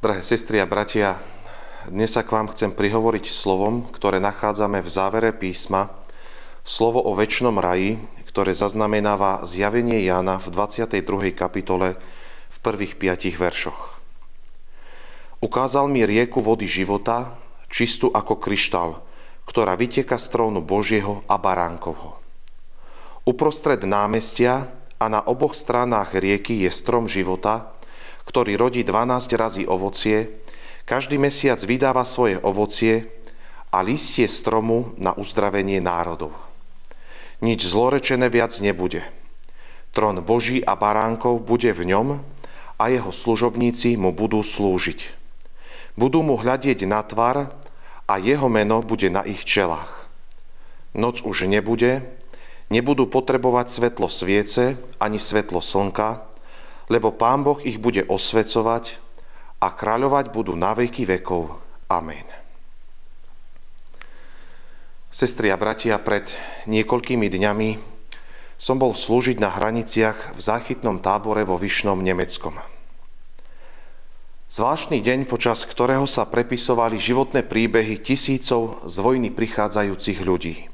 Drahé sestry a bratia, dnes sa k vám chcem prihovoriť slovom, ktoré nachádzame v závere písma, slovo o večnom raji, ktoré zaznamenáva zjavenie Jána v 22. kapitole v prvých 5 veršoch. Ukázal mi rieku vody života, čistú ako kryštál, ktorá vyteka z trónu Božieho a Baránkovho. Uprostred námestia a na oboch stranách rieky je strom života, ktorý rodí 12 razy ovocie, každý mesiac vydáva svoje ovocie a listie stromu na uzdravenie národov. Nič zlorečené viac nebude. Trón Boží a Baránkov bude v ňom a jeho služobníci mu budú slúžiť. Budú mu hľadieť na tvár a jeho meno bude na ich čelách. Noc už nebude, nebudú potrebovať svetlo sviece ani svetlo slnka, lebo Pán Boh ich bude osvecovať a kráľovať budú na veky vekov. Amen. Sestry a bratia, pred niekoľkými dňami som bol slúžiť na hraniciach v záchytnom tábore vo Vyšnom Nemeckom. Zvláštny deň, počas ktorého sa prepisovali životné príbehy tisícov z vojny prichádzajúcich ľudí.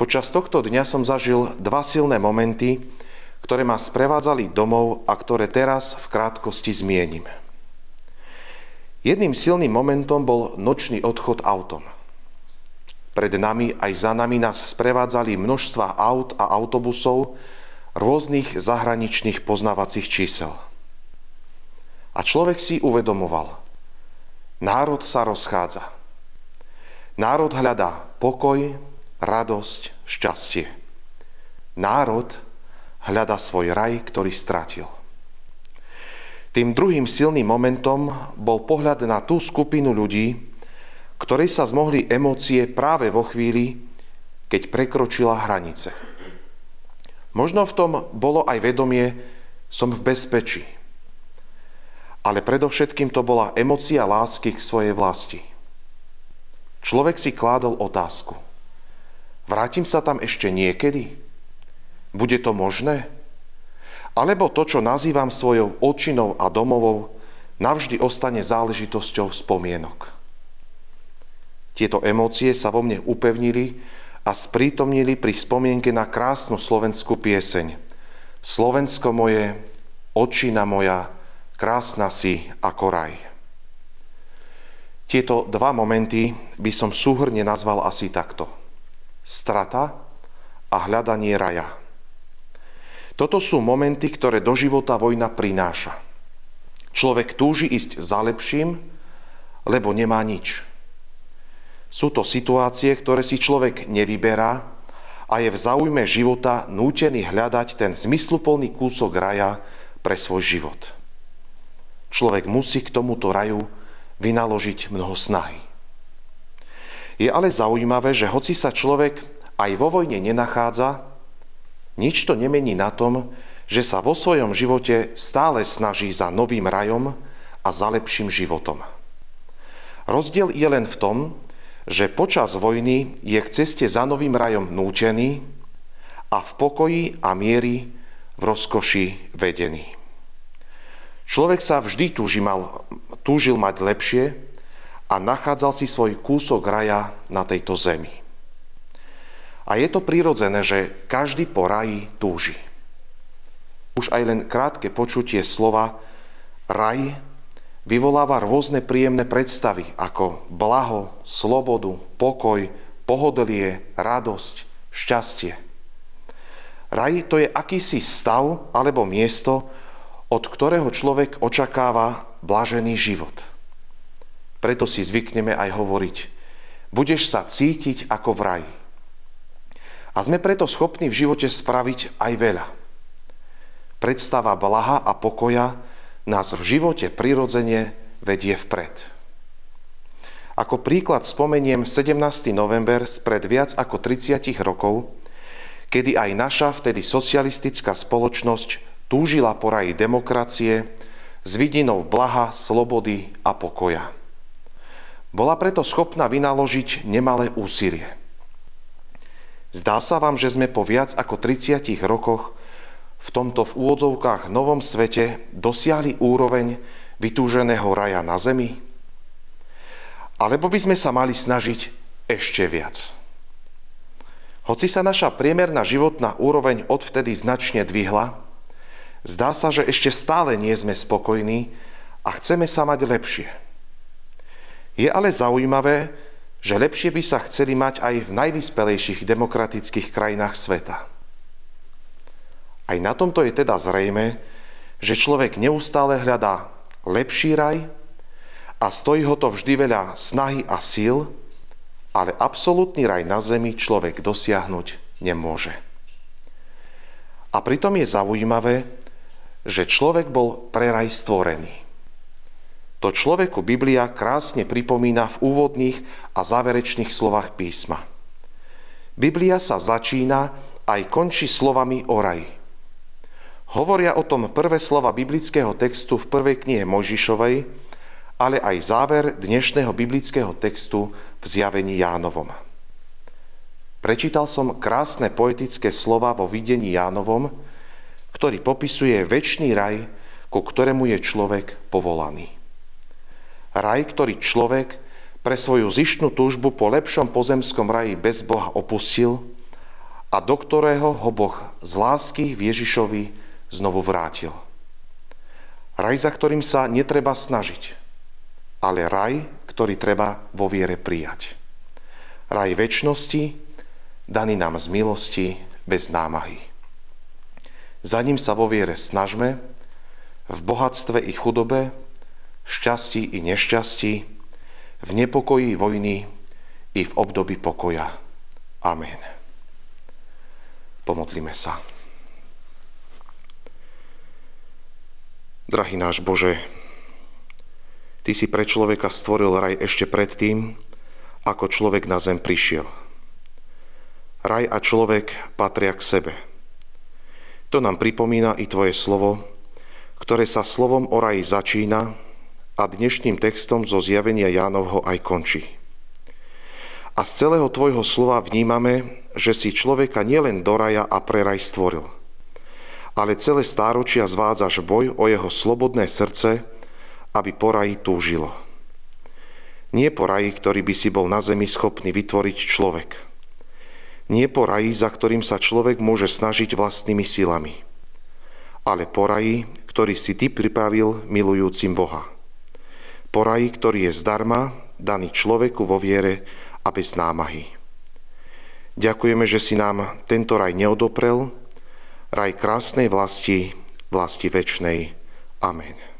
Počas tohto dňa som zažil dva silné momenty, ktoré ma sprevádzali domov a ktoré teraz v krátkosti zmienim. Jedným silným momentom bol nočný odchod autom. Pred nami aj za nami nás sprevádzali množstva aut a autobusov rôznych zahraničných poznávacích čísel. A človek si uvedomoval, národ sa rozchádza. Národ hľadá pokoj, radosť, šťastie. Národ hľada svoj raj, ktorý stratil. Tým druhým silným momentom bol pohľad na tú skupinu ľudí, ktorej sa zmohli emócie práve vo chvíli, keď prekročila hranice. Možno v tom bolo aj vedomie, som v bezpečí. Ale predovšetkým to bola emócia lásky k svojej vlasti. Človek si kládol otázku. Vrátim sa tam ešte niekedy? Bude to možné? Alebo to, čo nazývam svojou odčinou a domovou, navždy ostane záležitosťou spomienok. Tieto emócie sa vo mne upevnili a sprítomnili pri spomienke na krásnu slovenskú pieseň Slovensko moje, odčina moja, krásna si ako raj. Tieto dva momenty by som súhrne nazval asi takto. Strata a hľadanie raja. Toto sú momenty, ktoré do života vojna prináša. Človek túži ísť za lepším, lebo nemá nič. Sú to situácie, ktoré si človek nevyberá a je v záujme života nútený hľadať ten zmysluplný kúsok raja pre svoj život. Človek musí k tomuto raju vynaložiť mnoho snahy. Je ale zaujímavé, že hoci sa človek aj vo vojne nenachádza, nič to nemení na tom, že sa vo svojom živote stále snaží za novým rajom a za lepším životom. Rozdiel je len v tom, že počas vojny je k ceste za novým rajom nútený a v pokoji a miery v rozkoši vedený. Človek sa vždy túžil mať lepšie a nachádzal si svoj kúsok raja na tejto zemi. A je to prirodzené, že každý po raji túži. Už aj len krátke počutie slova raj vyvoláva rôzne príjemné predstavy ako blaho, slobodu, pokoj, pohodlie, radosť, šťastie. Raj to je akýsi stav alebo miesto, od ktorého človek očakáva blažený život. Preto si zvykneme aj hovoriť, budeš sa cítiť ako v raji. A sme preto schopní v živote spraviť aj veľa. Predstava blaha a pokoja nás v živote prirodzene vedie vpred. Ako príklad spomeniem 17. november spred viac ako 30 rokov, kedy aj naša vtedy socialistická spoločnosť túžila po raji demokracie s vidinou blaha, slobody a pokoja. Bola preto schopná vynaložiť nemalé úsilie. Zdá sa vám, že sme po viac ako 30 rokoch v tomto v úvodzovkách novom svete dosiahli úroveň, vytúženého raja na zemi? Alebo by sme sa mali snažiť ešte viac? Hoci sa naša priemerná životná úroveň odvtedy značne dvihla, zdá sa, že ešte stále nie sme spokojní a chceme sa mať lepšie. Je ale zaujímavé, že lepšie by sa chceli mať aj v najvyspelejších demokratických krajinách sveta. Aj na tomto je teda zrejmé, že človek neustále hľadá lepší raj a stojí ho to vždy veľa snahy a síl, ale absolútny raj na zemi človek dosiahnuť nemôže. A pritom je zaujímavé, že človek bol pre raj stvorený. To človeku Biblia krásne pripomína v úvodných a záverečných slovách písma. Biblia sa začína aj končí slovami o raji. Hovoria o tom prvé slova biblického textu v prvej knihe Mojžišovej, ale aj záver dnešného biblického textu v Zjavení Jánovom. Prečítal som krásne poetické slova vo Videní Jánovom, ktorý popisuje večný raj, ku ktorému je človek povolaný. Raj, ktorý človek pre svoju zištnú túžbu po lepšom pozemskom raji bez Boha opustil a do ktorého ho Boh z lásky v Ježišovi znovu vrátil. Raj, za ktorým sa netreba snažiť, ale raj, ktorý treba vo viere prijať. Raj večnosti, daný nám z milosti bez námahy. Za ním sa vo viere snažme, v bohatstve i chudobe, šťastí i nešťastí, v nepokoji vojny i v období pokoja. Amen. Pomodlíme sa. Drahý náš Bože, Ty si pre človeka stvoril raj ešte predtým, ako človek na zem prišiel. Raj a človek patria k sebe. To nám pripomína i Tvoje slovo, ktoré sa slovom o raji začína a dnešným textom zo Zjavenia Jánovho aj končí. A z celého Tvojho slova vnímame, že si človeka nielen do raja a pre raj stvoril, ale celé stáročia zvádzaš boj o jeho slobodné srdce, aby po raji túžilo. Nie po raji, ktorý by si bol na zemi schopný vytvoriť človek. Nie po raji, za ktorým sa človek môže snažiť vlastnými silami, ale po raji, ktorý si Ty pripravil milujúcim Boha. Po raji, ktorý je zdarma daný človeku vo viere a bez námahy. Ďakujeme, že si nám tento raj neodoprel, raj krásnej vlasti, vlasti večnej. Amen.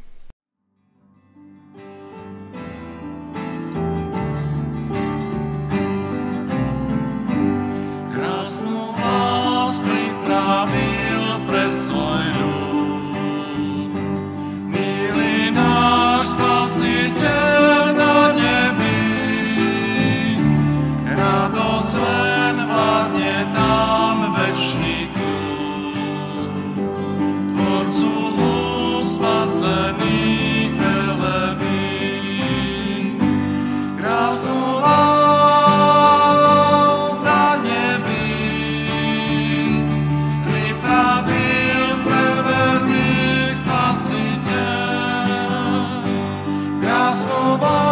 Slovo